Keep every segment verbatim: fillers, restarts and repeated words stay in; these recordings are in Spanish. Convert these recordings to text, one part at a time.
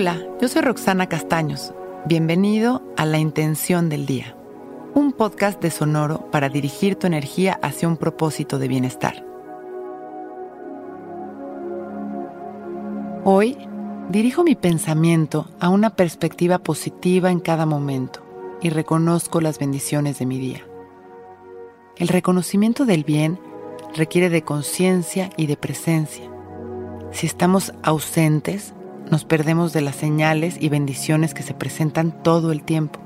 Hola, yo soy Roxana Castaños. Bienvenido a La Intención del Día, un podcast de Sonoro para dirigir tu energía hacia un propósito de bienestar. Hoy dirijo mi pensamiento a una perspectiva positiva en cada momento y reconozco las bendiciones de mi día. El reconocimiento del bien requiere de conciencia y de presencia. Si estamos ausentes, nos perdemos de las señales y bendiciones que se presentan todo el tiempo.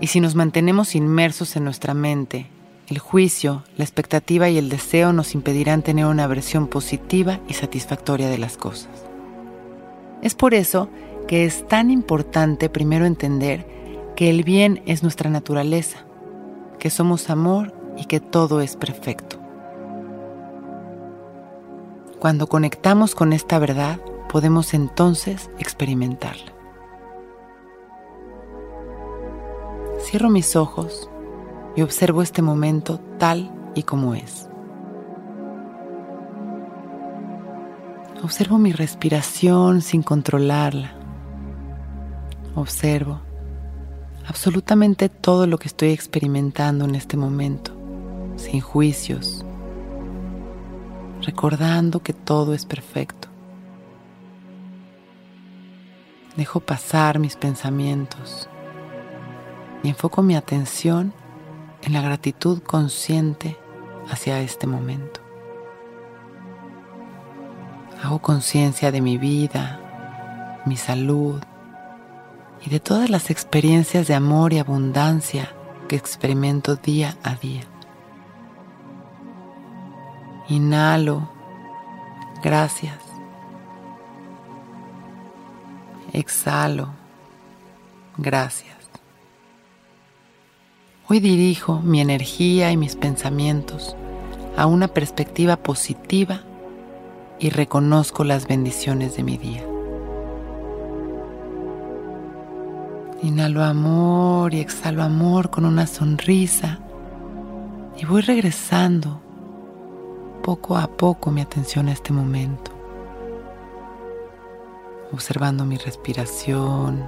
Y si nos mantenemos inmersos en nuestra mente, el juicio, la expectativa y el deseo nos impedirán tener una versión positiva y satisfactoria de las cosas. Es por eso que es tan importante primero entender que el bien es nuestra naturaleza, que somos amor y que todo es perfecto. Cuando conectamos con esta verdad, podemos entonces experimentarla. Cierro mis ojos y observo este momento tal y como es. Observo mi respiración sin controlarla. Observo absolutamente todo lo que estoy experimentando en este momento, sin juicios, recordando que todo es perfecto. Dejo pasar mis pensamientos y enfoco mi atención en la gratitud consciente hacia este momento. Hago conciencia de mi vida, mi salud y de todas las experiencias de amor y abundancia que experimento día a día. Inhalo, gracias. Exhalo, gracias. Hoy dirijo mi energía y mis pensamientos a una perspectiva positiva y reconozco las bendiciones de mi día. Inhalo amor y exhalo amor con una sonrisa y voy regresando poco a poco mi atención a este momento, observando mi respiración,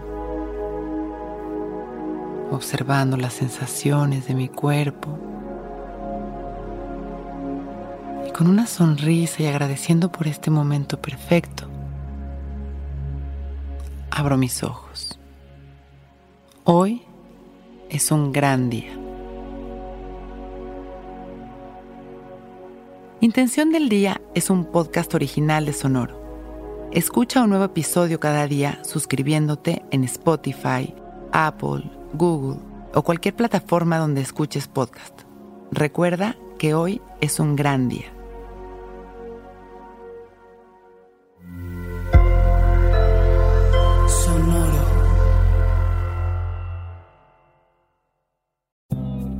observando las sensaciones de mi cuerpo y con una sonrisa y agradeciendo por este momento perfecto, abro mis ojos. Hoy es un gran día. Intención del Día es un podcast original de Sonoro. Escucha un nuevo episodio cada día suscribiéndote en Spotify, Apple, Google o cualquier plataforma donde escuches podcast. Recuerda que hoy es un gran día. Sonoro.